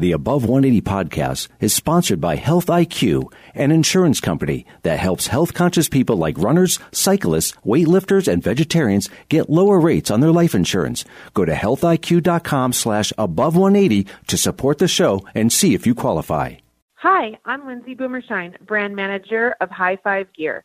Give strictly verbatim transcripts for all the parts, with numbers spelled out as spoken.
The Above one eighty podcast is sponsored by Health I Q, an insurance company that helps health-conscious people like runners, cyclists, weightlifters, and vegetarians get lower rates on their life insurance. Go to health I Q dot com slash above one eighty to support the show and see if you qualify. Hi, I'm Lindsay Boomershine, brand manager of High Five Gear.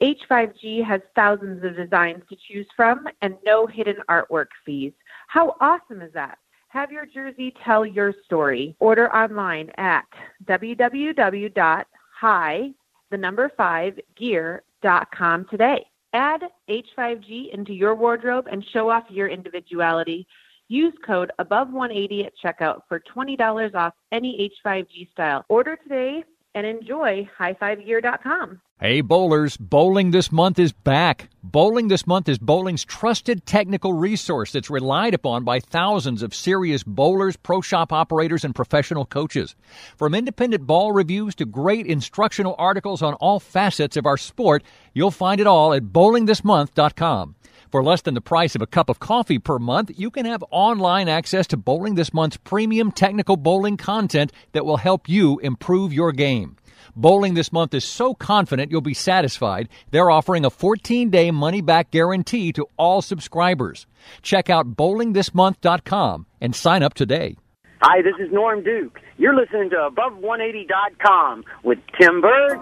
H five G has thousands of designs to choose from and no hidden artwork fees. How awesome is that? Have your jersey tell your story. Order online at www.high, the number five, gear.com today. Add H five G into your wardrobe and show off your individuality. Use code above one eighty at checkout for twenty dollars off any H five G style. Order today and enjoy high five gear dot com. Hey, bowlers, Bowling This Month is back. Bowling This Month is bowling's trusted technical resource that's relied upon by thousands of serious bowlers, pro shop operators, and professional coaches. From independent ball reviews to great instructional articles on all facets of our sport, you'll find it all at bowling this month dot com. For less than the price of a cup of coffee per month, you can have online access to Bowling This Month's premium technical bowling content that will help you improve your game. Bowling This Month is so confident you'll be satisfied, they're offering a fourteen day money-back guarantee to all subscribers. Check out bowling this month dot com and sign up today. Hi, this is Norm Duke. You're listening to above one eighty dot com with Tim Berg.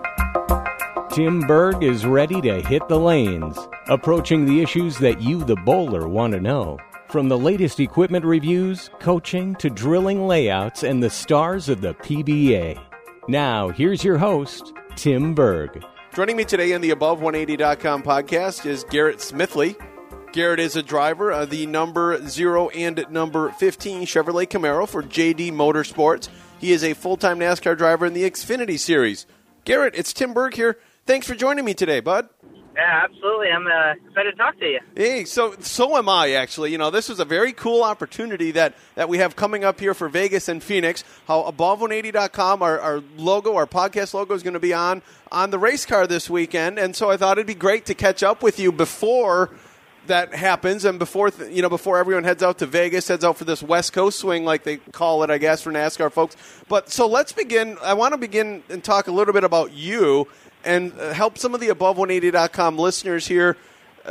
Tim Berg is ready to hit the lanes, approaching the issues that you, the bowler, want to know. From the latest equipment reviews, coaching, to drilling layouts, and the stars of the P B A. Now, here's your host, Tim Berg. Joining me today in the above one eighty dot com podcast is Garrett Smithley. Garrett is a driver of the number zero and number fifteen Chevrolet Camaro for J D Motorsports. He is a full-time NASCAR driver in the Xfinity Series. Garrett, it's Tim Berg here. Thanks for joining me today, bud. Yeah, absolutely. I'm uh, excited to talk to you. Hey, so so am I, actually. You know, this is a very cool opportunity that, that we have coming up here for Vegas and Phoenix, how above one eighty dot com, our, our logo, our podcast logo is going to be on, on the race car this weekend. And so I thought it'd be great to catch up with you before that happens and before, th- you know, before everyone heads out to Vegas, heads out for this West Coast swing, like they call it, I guess, for NASCAR folks. But so let's begin. I want to begin and talk a little bit about you, and help some of the above one eighty dot com listeners here,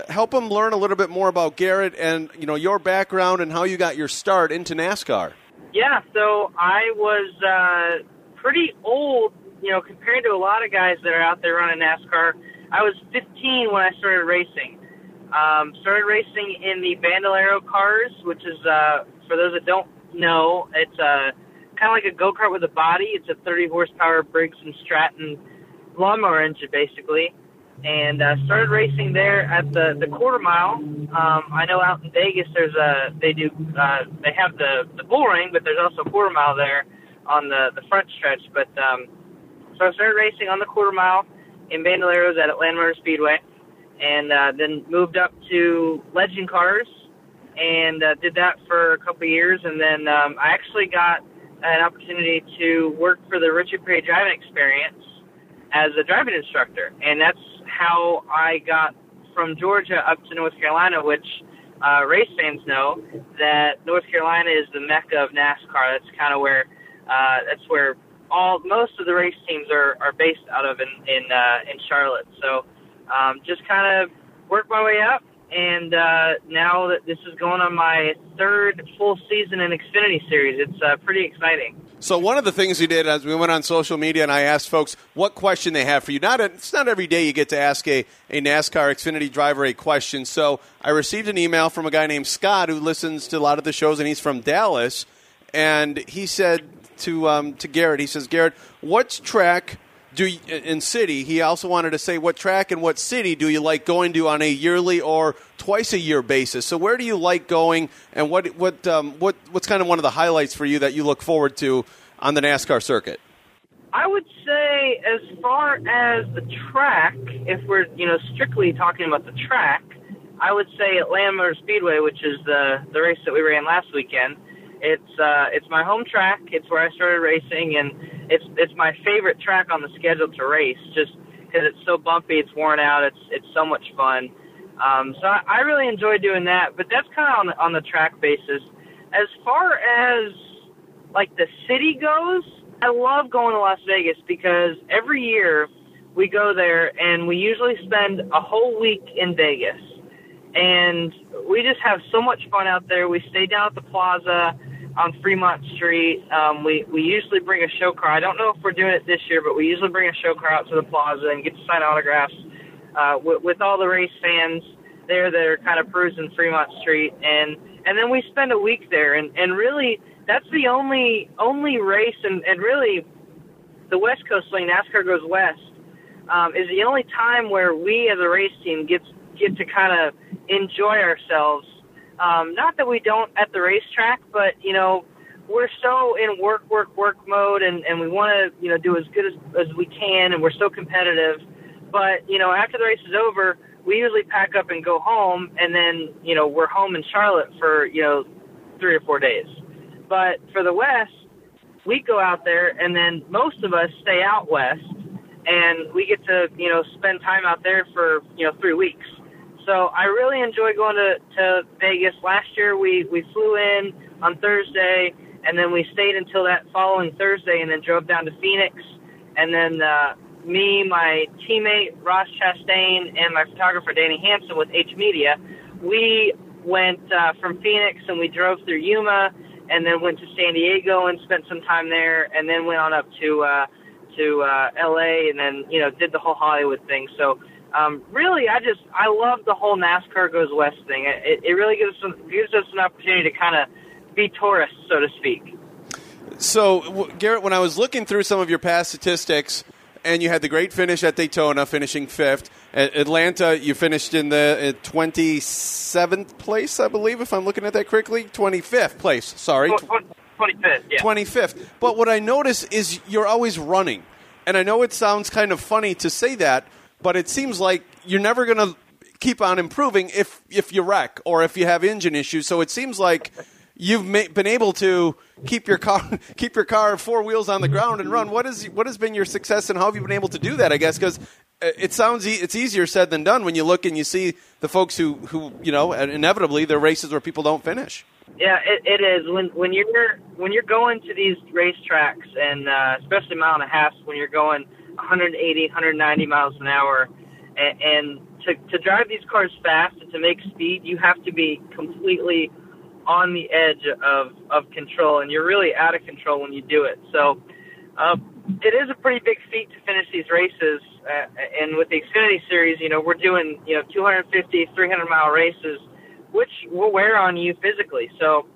help them learn a little bit more about Garrett and, you know, your background and how you got your start into NASCAR. Yeah, so I was uh, pretty old, you know, compared to a lot of guys that are out there running NASCAR. I was fifteen when I started racing. Um, started racing in the Bandolero cars, which is, uh, for those that don't know, it's uh, kind of like a go-kart with a body. It's a thirty horsepower Briggs and Stratton lawnmower engine, basically, and uh, started racing there at the, the quarter mile. Um, I know out in Vegas, there's a they do uh, they have the, the bull ring, but there's also a quarter mile there on the, the front stretch. But um, so I started racing on the quarter mile in Bandoleros at Atlanta Motor Speedway, and uh, then moved up to Legend Cars and uh, did that for a couple of years, and then um, I actually got an opportunity to work for the Richard Petty Driving Experience as a driving instructor, and that's how I got from Georgia up to North Carolina, which uh, race fans know that North Carolina is the mecca of NASCAR. That's kind of where uh, that's where all most of the race teams are, are based out of in in, uh, in Charlotte. So um, just kind of worked my way up, and uh, now that this is going on my third full season in Xfinity Series, it's uh, pretty exciting. So one of the things we did as we went on social media and I asked folks what question they have for you. Not a, it's not every day you get to ask a, a NASCAR Xfinity driver a question. So I received an email from a guy named Scott who listens to a lot of the shows, and he's from Dallas. And he said to um, to Garrett, he says, Garrett, what track do you, in city? He also wanted to say what track and what city do you like going to on a yearly or twice a year basis? So where do you like going, and what what um, what what's kind of one of the highlights for you that you look forward to on the NASCAR circuit? I would say, as far as the track, if we're you know strictly talking about the track, I would say Atlanta Motor Speedway, which is the the race that we ran last weekend. It's uh, it's my home track. It's where I started racing, and it's it's my favorite track on the schedule to race, just because it's so bumpy, it's worn out, it's it's so much fun. Um, so I, I really enjoy doing that, but that's kind of on, on the track basis. As far as like the city goes, I love going to Las Vegas because every year we go there and we usually spend a whole week in Vegas. And we just have so much fun out there. We stay down at the Plaza on Fremont Street. Um, we, we usually bring a show car. I don't know if we're doing it this year, but we usually bring a show car out to the Plaza and get to sign autographs uh, with, with all the race fans there that are kind of cruising Fremont Street. And and then we spend a week there. And, and really, that's the only only race, and, and really the West Coast Lane, NASCAR Goes West, um, is the only time where we as a race team gets get to kind of enjoy ourselves. Um, not that we don't at the racetrack, but, you know, we're so in work, work, work mode, and, and we want to, you know, do as good as, as we can, and we're so competitive. But, you know, after the race is over, we usually pack up and go home, and then, you know, we're home in Charlotte for, you know, three or four days. But for the West, we go out there, and then most of us stay out West, and we get to, you know, spend time out there for, you know, three weeks. So I really enjoy going to, to Vegas. Last year we, we flew in on Thursday, and then we stayed until that following Thursday, and then drove down to Phoenix. And then uh, me, my teammate Ross Chastain, and my photographer Danny Hansen with H Media, we went uh, from Phoenix and we drove through Yuma, and then went to San Diego and spent some time there, and then went on up to uh, to uh, L A, and then, you know, did the whole Hollywood thing. So. Um, really, I just, I love the whole NASCAR Goes West thing. It, it really gives us, some, gives us an opportunity to kind of be tourists, so to speak. So, Garrett, when I was looking through some of your past statistics, and you had the great finish at Daytona, finishing fifth. At Atlanta, you finished in the twenty-seventh place, I believe, if I'm looking at that correctly. twenty-fifth place, sorry. twenty-fifth, yeah. twenty-fifth. But what I notice is you're always running. And I know it sounds kind of funny to say that, but it seems like you're never going to keep on improving if, if you wreck or if you have engine issues. So it seems like you've ma- been able to keep your car keep your car four wheels on the ground and run. What is what has been your success, and how have you been able to do that? I guess because it sounds e- it's easier said than done when you look and you see the folks who, who you know inevitably they're races where people don't finish. Yeah, it, it is when when you're when you're going to these racetracks, and uh, especially mile and a half, when you're going one eighty, one ninety miles an hour, and, and to, to drive these cars fast and to make speed, you have to be completely on the edge of, of control, and you're really out of control when you do it. So uh, it is a pretty big feat to finish these races, uh, and with the Xfinity Series, you know, we're doing, you know, two fifty, three hundred mile races, which will wear on you physically. So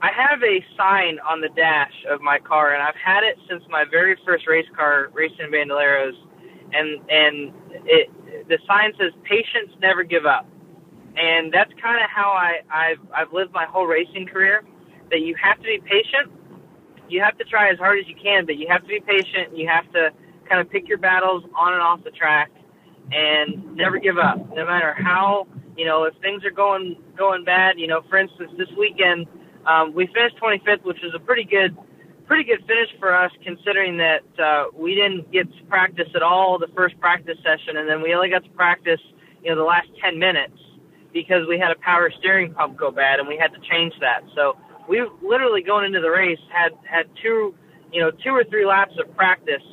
I have a sign on the dash of my car, and I've had it since my very first race car racing in Bandoleros, and and it the sign says "Patience, never give up," and that's kind of how I I've I've lived my whole racing career. That you have to be patient, you have to try as hard as you can, but you have to be patient. And you have to kind of pick your battles on and off the track, and never give up, no matter how you know if things are going going bad. You know, for instance, this weekend. Um, we finished twenty-fifth, which was a pretty good, pretty good finish for us, considering that uh, we didn't get to practice at all the first practice session, and then we only got to practice, you know, the last ten minutes because we had a power steering pump go bad, and we had to change that. So we literally going into the race had had two, you know, two or three laps of practice,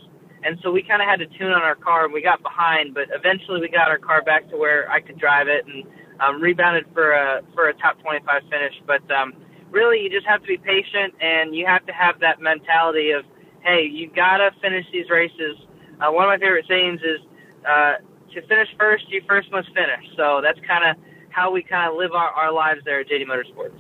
and so we kind of had to tune on our car, and we got behind, but eventually we got our car back to where I could drive it, and um, rebounded for a for a top twenty-five finish, but. Um, Really, you just have to be patient, and you have to have that mentality of, hey, you got to finish these races. Uh, one of my favorite sayings is, uh, to finish first, you first must finish. So that's kind of how we kind of live our, our lives there at J D Motorsports.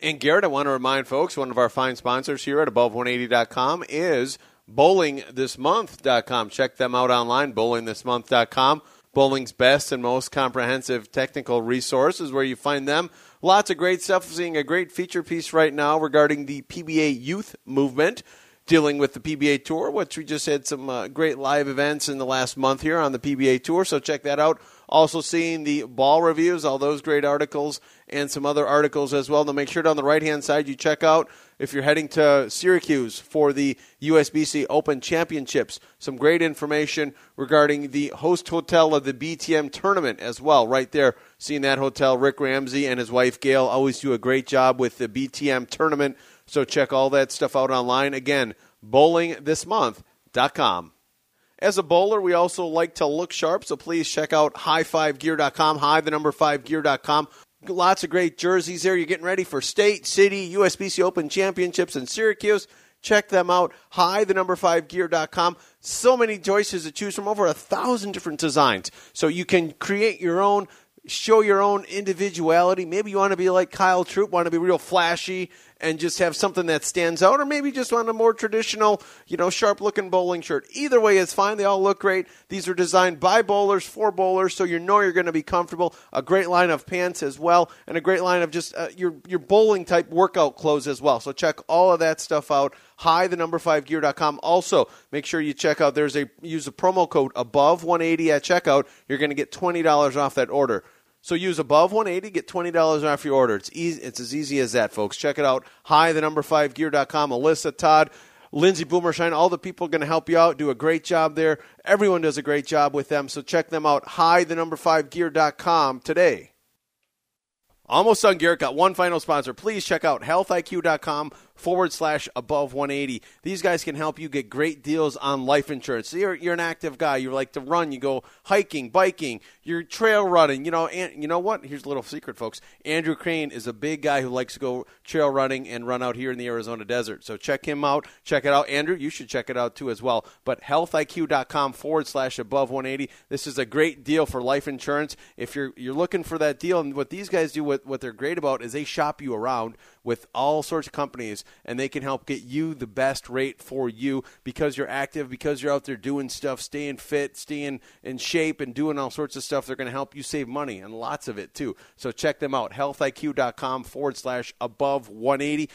And, Garrett, I want to remind folks, one of our fine sponsors here at above one eighty dot com is bowling this month dot com. Check them out online, bowling this month dot com. Bowling's best and most comprehensive technical resources where you find them. Lots of great stuff. Seeing a great feature piece right now regarding the P B A youth movement, dealing with the P B A Tour, which we just had some uh, great live events in the last month here on the P B A Tour, so check that out. Also seeing the ball reviews, all those great articles, and some other articles as well. Now make sure on the right-hand side you check out, if you're heading to Syracuse for the U S B C Open Championships, some great information regarding the host hotel of the B T M Tournament as well, right there. Seeing that hotel, Rick Ramsey and his wife Gail always do a great job with the B T M Tournament. So check all that stuff out online. Again, bowling this month dot com. As a bowler, we also like to look sharp, so please check out high five gear dot com, high the number five gear dot com. Lots of great jerseys there. You're getting ready for state, city, U S B C Open Championships in Syracuse. Check them out, high the number five gear dot com. So many choices to choose from, over a thousand different designs. So you can create your own, show your own individuality. Maybe you want to be like Kyle Troop, want to be real flashy and just have something that stands out, or maybe just want a more traditional, you know, sharp-looking bowling shirt. Either way is fine. They all look great. These are designed by bowlers for bowlers, so you know you're going to be comfortable. A great line of pants as well, and a great line of just uh, your your bowling-type workout clothes as well. So check all of that stuff out, high the number five gear dot com. Also, make sure you check out, there's a use the promo code above one eighty at checkout. You're going to get twenty dollars off that order. So use above one eighty, get twenty dollars off your order. It's easy. It's as easy as that, folks. Check it out, hi, the number five gear dot com. Alyssa, Todd, Lindsay Boomershine, all the people are going to help you out, do a great job there. Everyone does a great job with them, so check them out, hi, the number five gear dot com today. Almost Done Garrett got one final sponsor. Please check out health I Q dot com forward slash above one eighty. These guys can help you get great deals on life insurance. So you're, you're an active guy. You like to run. You go hiking, biking. You're trail running. You know, and you know what? Here's a little secret, folks. Andrew Crane is a big guy who likes to go trail running and run out here in the Arizona desert. So check him out. Check it out. Andrew, you should check it out too as well. But health I Q dot com forward slash above one eighty. This is a great deal for life insurance. If you're you're looking for that deal, and what these guys do, what, what they're great about is they shop you around with all sorts of companies, and they can help get you the best rate for you because you're active, because you're out there doing stuff, staying fit, staying in shape, and doing all sorts of stuff. They're going to help you save money, and lots of it too. So check them out, health I Q dot com forward slash above one eighty.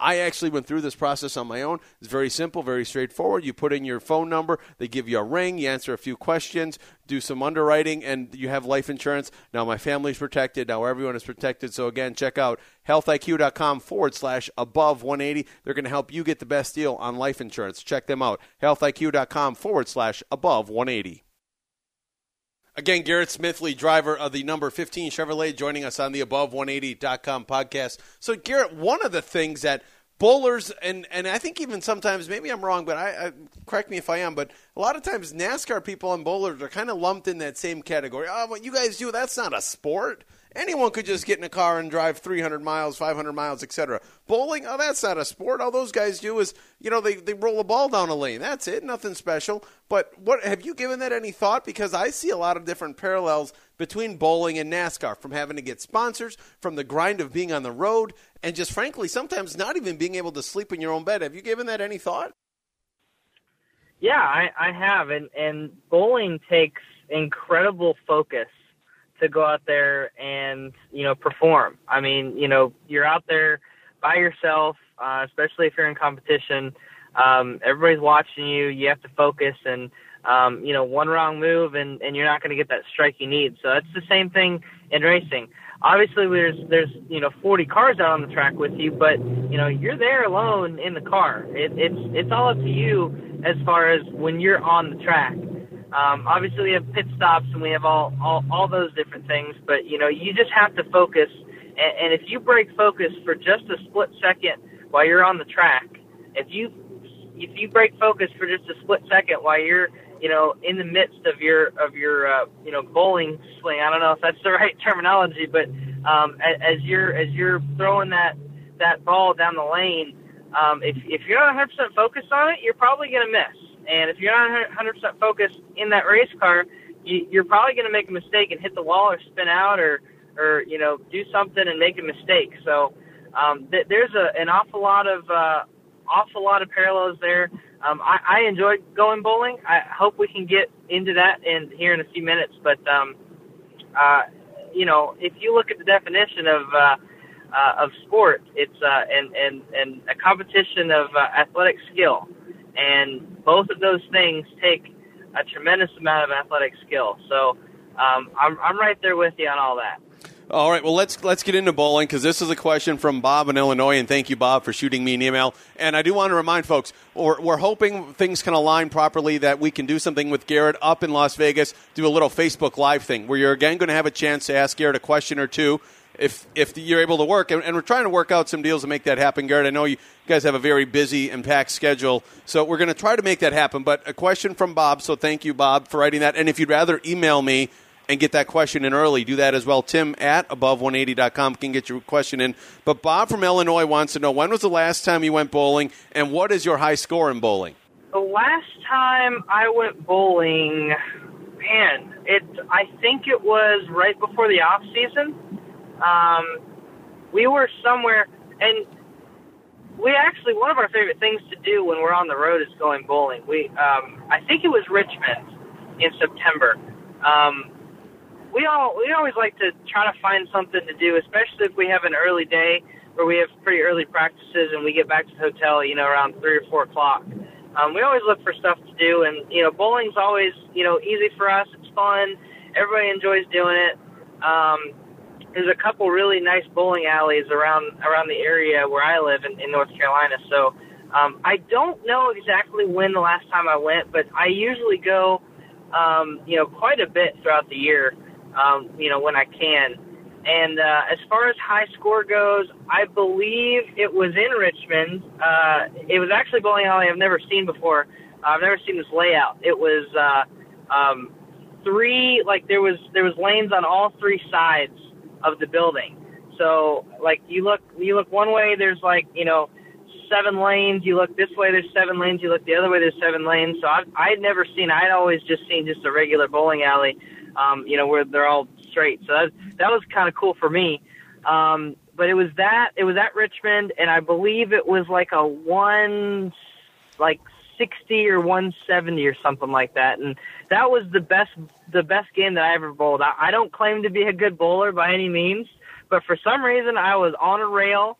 I actually went through this process on my own. It's very simple, very straightforward. You put in your phone number. They give you a ring. You answer a few questions, do some underwriting, and you have life insurance. Now my family's protected. Now everyone is protected. So, again, check out health I Q dot com forward slash above one eighty. They're going to help you get the best deal on life insurance. Check them out, health I Q dot com forward slash above one eighty. Again, Garrett Smithley, driver of the number fifteen Chevrolet, joining us on the above one eighty dot com podcast. So, Garrett, one of the things that bowlers, and, and I think even sometimes, maybe I'm wrong, but I, I correct me if I am, but a lot of times NASCAR people and bowlers are kind of lumped in that same category. Oh, what you guys do, that's not a sport. Anyone could just get in a car and drive three hundred miles, five hundred miles, et cetera. Bowling, oh, that's not a sport. All those guys do is, you know, they, they roll a ball down a lane. That's it, nothing special. But what have you given that any thought? Because I see a lot of different parallels between bowling and NASCAR, from having to get sponsors, from the grind of being on the road, and just frankly, sometimes not even being able to sleep in your own bed. Have you given that any thought? Yeah, I, I have. And, and bowling takes incredible focus to go out there and, you know, perform. I mean, you know, you're out there by yourself, uh, especially if you're in competition. Um, everybody's watching you. You have to focus, and, um, you know, one wrong move and, and you're not going to get that strike you need. So it's the same thing in racing. Obviously, there's, there's you know, forty cars out on the track with you, but, you know, you're there alone in the car. It, it's, it's all up to you as far as when you're on the track. Um, obviously, we have pit stops and we have all, all, all those different things, but, you know, you just have to focus. And, and if you break focus for just a split second while you're on the track, if you if you break focus for just a split second while you're, you know, in the midst of your, of your uh, you know, bowling swing, I don't know if that's the right terminology, but um, as you're as you're throwing that, that ball down the lane, um, if, if you're not one hundred percent focused on it, you're probably going to miss. And if you're not one hundred percent focused in that race car, you, you're probably going to make a mistake and hit the wall or spin out or, or you know, do something and make a mistake. So um, th- there's a, an awful lot of uh, awful lot of parallels there. Um, I, I enjoy going bowling. I hope we can get into that in here in a few minutes. But um, uh, you know, if you look at the definition of uh, uh, of sport, it's uh, and and and a competition of uh, athletic skill. And both of those things take a tremendous amount of athletic skill. So um, I'm, I'm right there with you on all that. All right, well, let's let's get into bowling, because this is a question from Bob in Illinois, and thank you, Bob, for shooting me an email. And I do want to remind folks, we're, we're hoping things can align properly, that we can do something with Garrett up in Las Vegas, do a little Facebook Live thing, where you're again going to have a chance to ask Garrett a question or two. if if you're able to work. And, and we're trying to work out some deals to make that happen, Garrett. I know you guys have a very busy and packed schedule, so we're going to try to make that happen. But a question from Bob, so thank you, Bob, for writing that. And if you'd rather email me and get that question in early, do that as well. Tim at above one eighty dot com can get your question in. But Bob from Illinois wants to know, when was the last time you went bowling, and what is your high score in bowling? The last time I went bowling, man, it I think it was right before the off season. Um, we were somewhere, and we actually, one of our favorite things to do when we're on the road is going bowling. We, um, I think it was Richmond in September. Um, we all we always like to try to find something to do, especially if we have an early day where we have pretty early practices and we get back to the hotel, you know, around three or four o'clock. Um, we always look for stuff to do, and you know, bowling's always you know easy for us. It's fun. Everybody enjoys doing it. Um, There's a couple really nice bowling alleys around around the area where I live in, in North Carolina. So um, I don't know exactly when the last time I went, but I usually go, um, you know, quite a bit throughout the year, um, you know, when I can. And uh, as far as high score goes, I believe it was in Richmond. Uh, it was actually a bowling alley I've never seen before. I've never seen this layout. It was uh, um, three, like there was there was lanes on all three sides of the building. So like you look, you look one way, there's like, you know, seven lanes. You look this way, there's seven lanes. You look the other way, there's seven lanes. So I've, I'd never seen, I'd always just seen just a regular bowling alley, um, you know, where they're all straight. So that, that was kind of cool for me. Um, but it was that, it was at Richmond, and I believe it was like a one, like sixty or one seventy or something like that, and that was the best the best game that I ever bowled. I, I don't claim to be a good bowler by any means, but for some reason I was on a rail,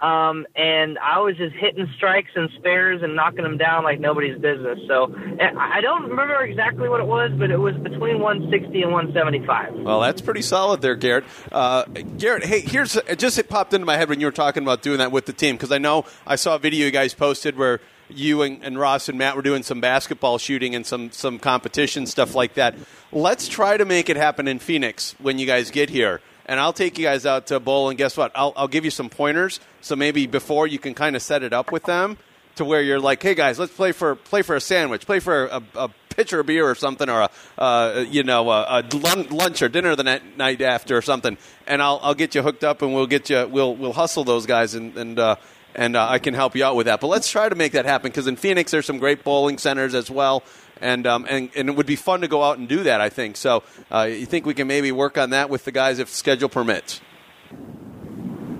um, and I was just hitting strikes and spares and knocking them down like nobody's business. So and I don't remember exactly what it was, but it was between one sixty and one seventy-five. Well, that's pretty solid there, Garrett. Uh, Garrett, hey, here's it just it popped into my head when you were talking about doing that with the team, because I know I saw a video you guys posted where you and, and Ross and Matt were doing some basketball shooting and some, some competition, stuff like that. Let's try to make it happen in Phoenix when you guys get here. And I'll take you guys out to a bowl, and guess what? I'll, I'll give you some pointers. So maybe before you can kind of set it up with them to where you're like, hey, guys, let's play for play for a sandwich, play for a, a pitcher of beer or something, or a, uh, you know, a, a lunch or dinner the night, night after or something. And I'll I'll get you hooked up, and we'll get you we'll we'll hustle those guys and and. Uh, And uh, I can help you out with that. But let's try to make that happen, because in Phoenix there's some great bowling centers as well. And, um, and and it would be fun to go out and do that, I think. So uh, you think we can maybe work on that with the guys if schedule permits?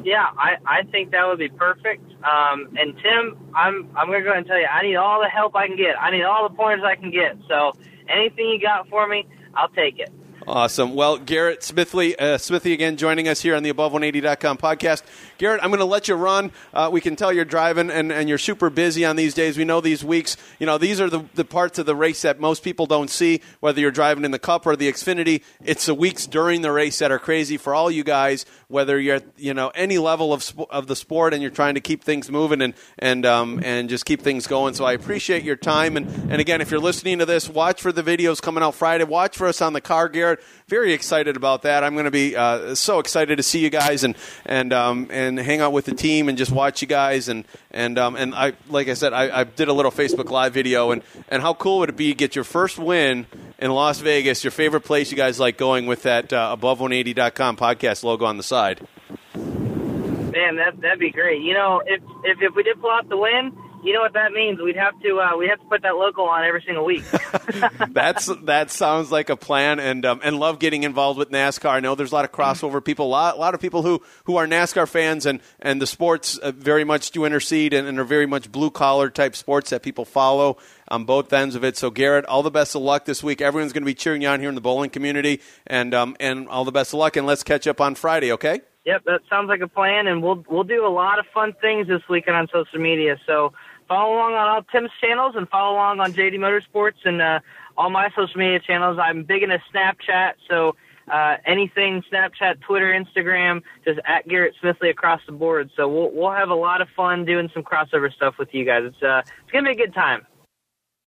Yeah, I, I think that would be perfect. Um, and, Tim, I'm I'm going to go ahead and tell you, I need all the help I can get. I need all the pointers I can get. So anything you got for me, I'll take it. Awesome. Well, Garrett Smithley, uh, Smithy again joining us here on the above one eighty dot com podcast. Garrett, I'm going to let you run. Uh, we can tell you're driving and, and you're super busy on these days. We know these weeks, you know, these are the, the parts of the race that most people don't see, whether you're driving in the Cup or the Xfinity. It's the weeks during the race that are crazy for all you guys, whether you're at, you know, any level of sp- of the sport, and you're trying to keep things moving and and um, and just keep things going. So I appreciate your time. And, and again, if you're listening to this, watch for the videos coming out Friday. Watch for us on the car, Garrett. Very excited about that. I'm going to be uh, so excited to see you guys and and um, and hang out with the team and just watch you guys and and um, and I like I said I, I did a little Facebook Live video, and and how cool would it be to get your first win in Las Vegas, your favorite place you guys like going, with that uh, above one eighty dot com podcast logo on the side. Man, that that'd be great. You know, if if, if we did pull out the win, you know what that means? We'd have to uh, we have to put that local on every single week. That's that sounds like a plan, and um, and love getting involved with NASCAR. I know there's a lot of crossover people, a lot, a lot of people who, who are NASCAR fans, and and the sports uh, very much do intercede, and, and are very much blue collar type sports that people follow on both ends of it. So, Garrett, all the best of luck this week. Everyone's going to be cheering you on here in the bowling community, and um and all the best of luck, and let's catch up on Friday, okay? Yep, that sounds like a plan, and we'll we'll do a lot of fun things this weekend on social media. So follow along on all Tim's channels, and follow along on J D Motorsports and uh, all my social media channels. I'm big into Snapchat, so uh, anything Snapchat, Twitter, Instagram, just at Garrett Smithley across the board. So we'll we'll have a lot of fun doing some crossover stuff with you guys. It's uh, it's gonna be a good time.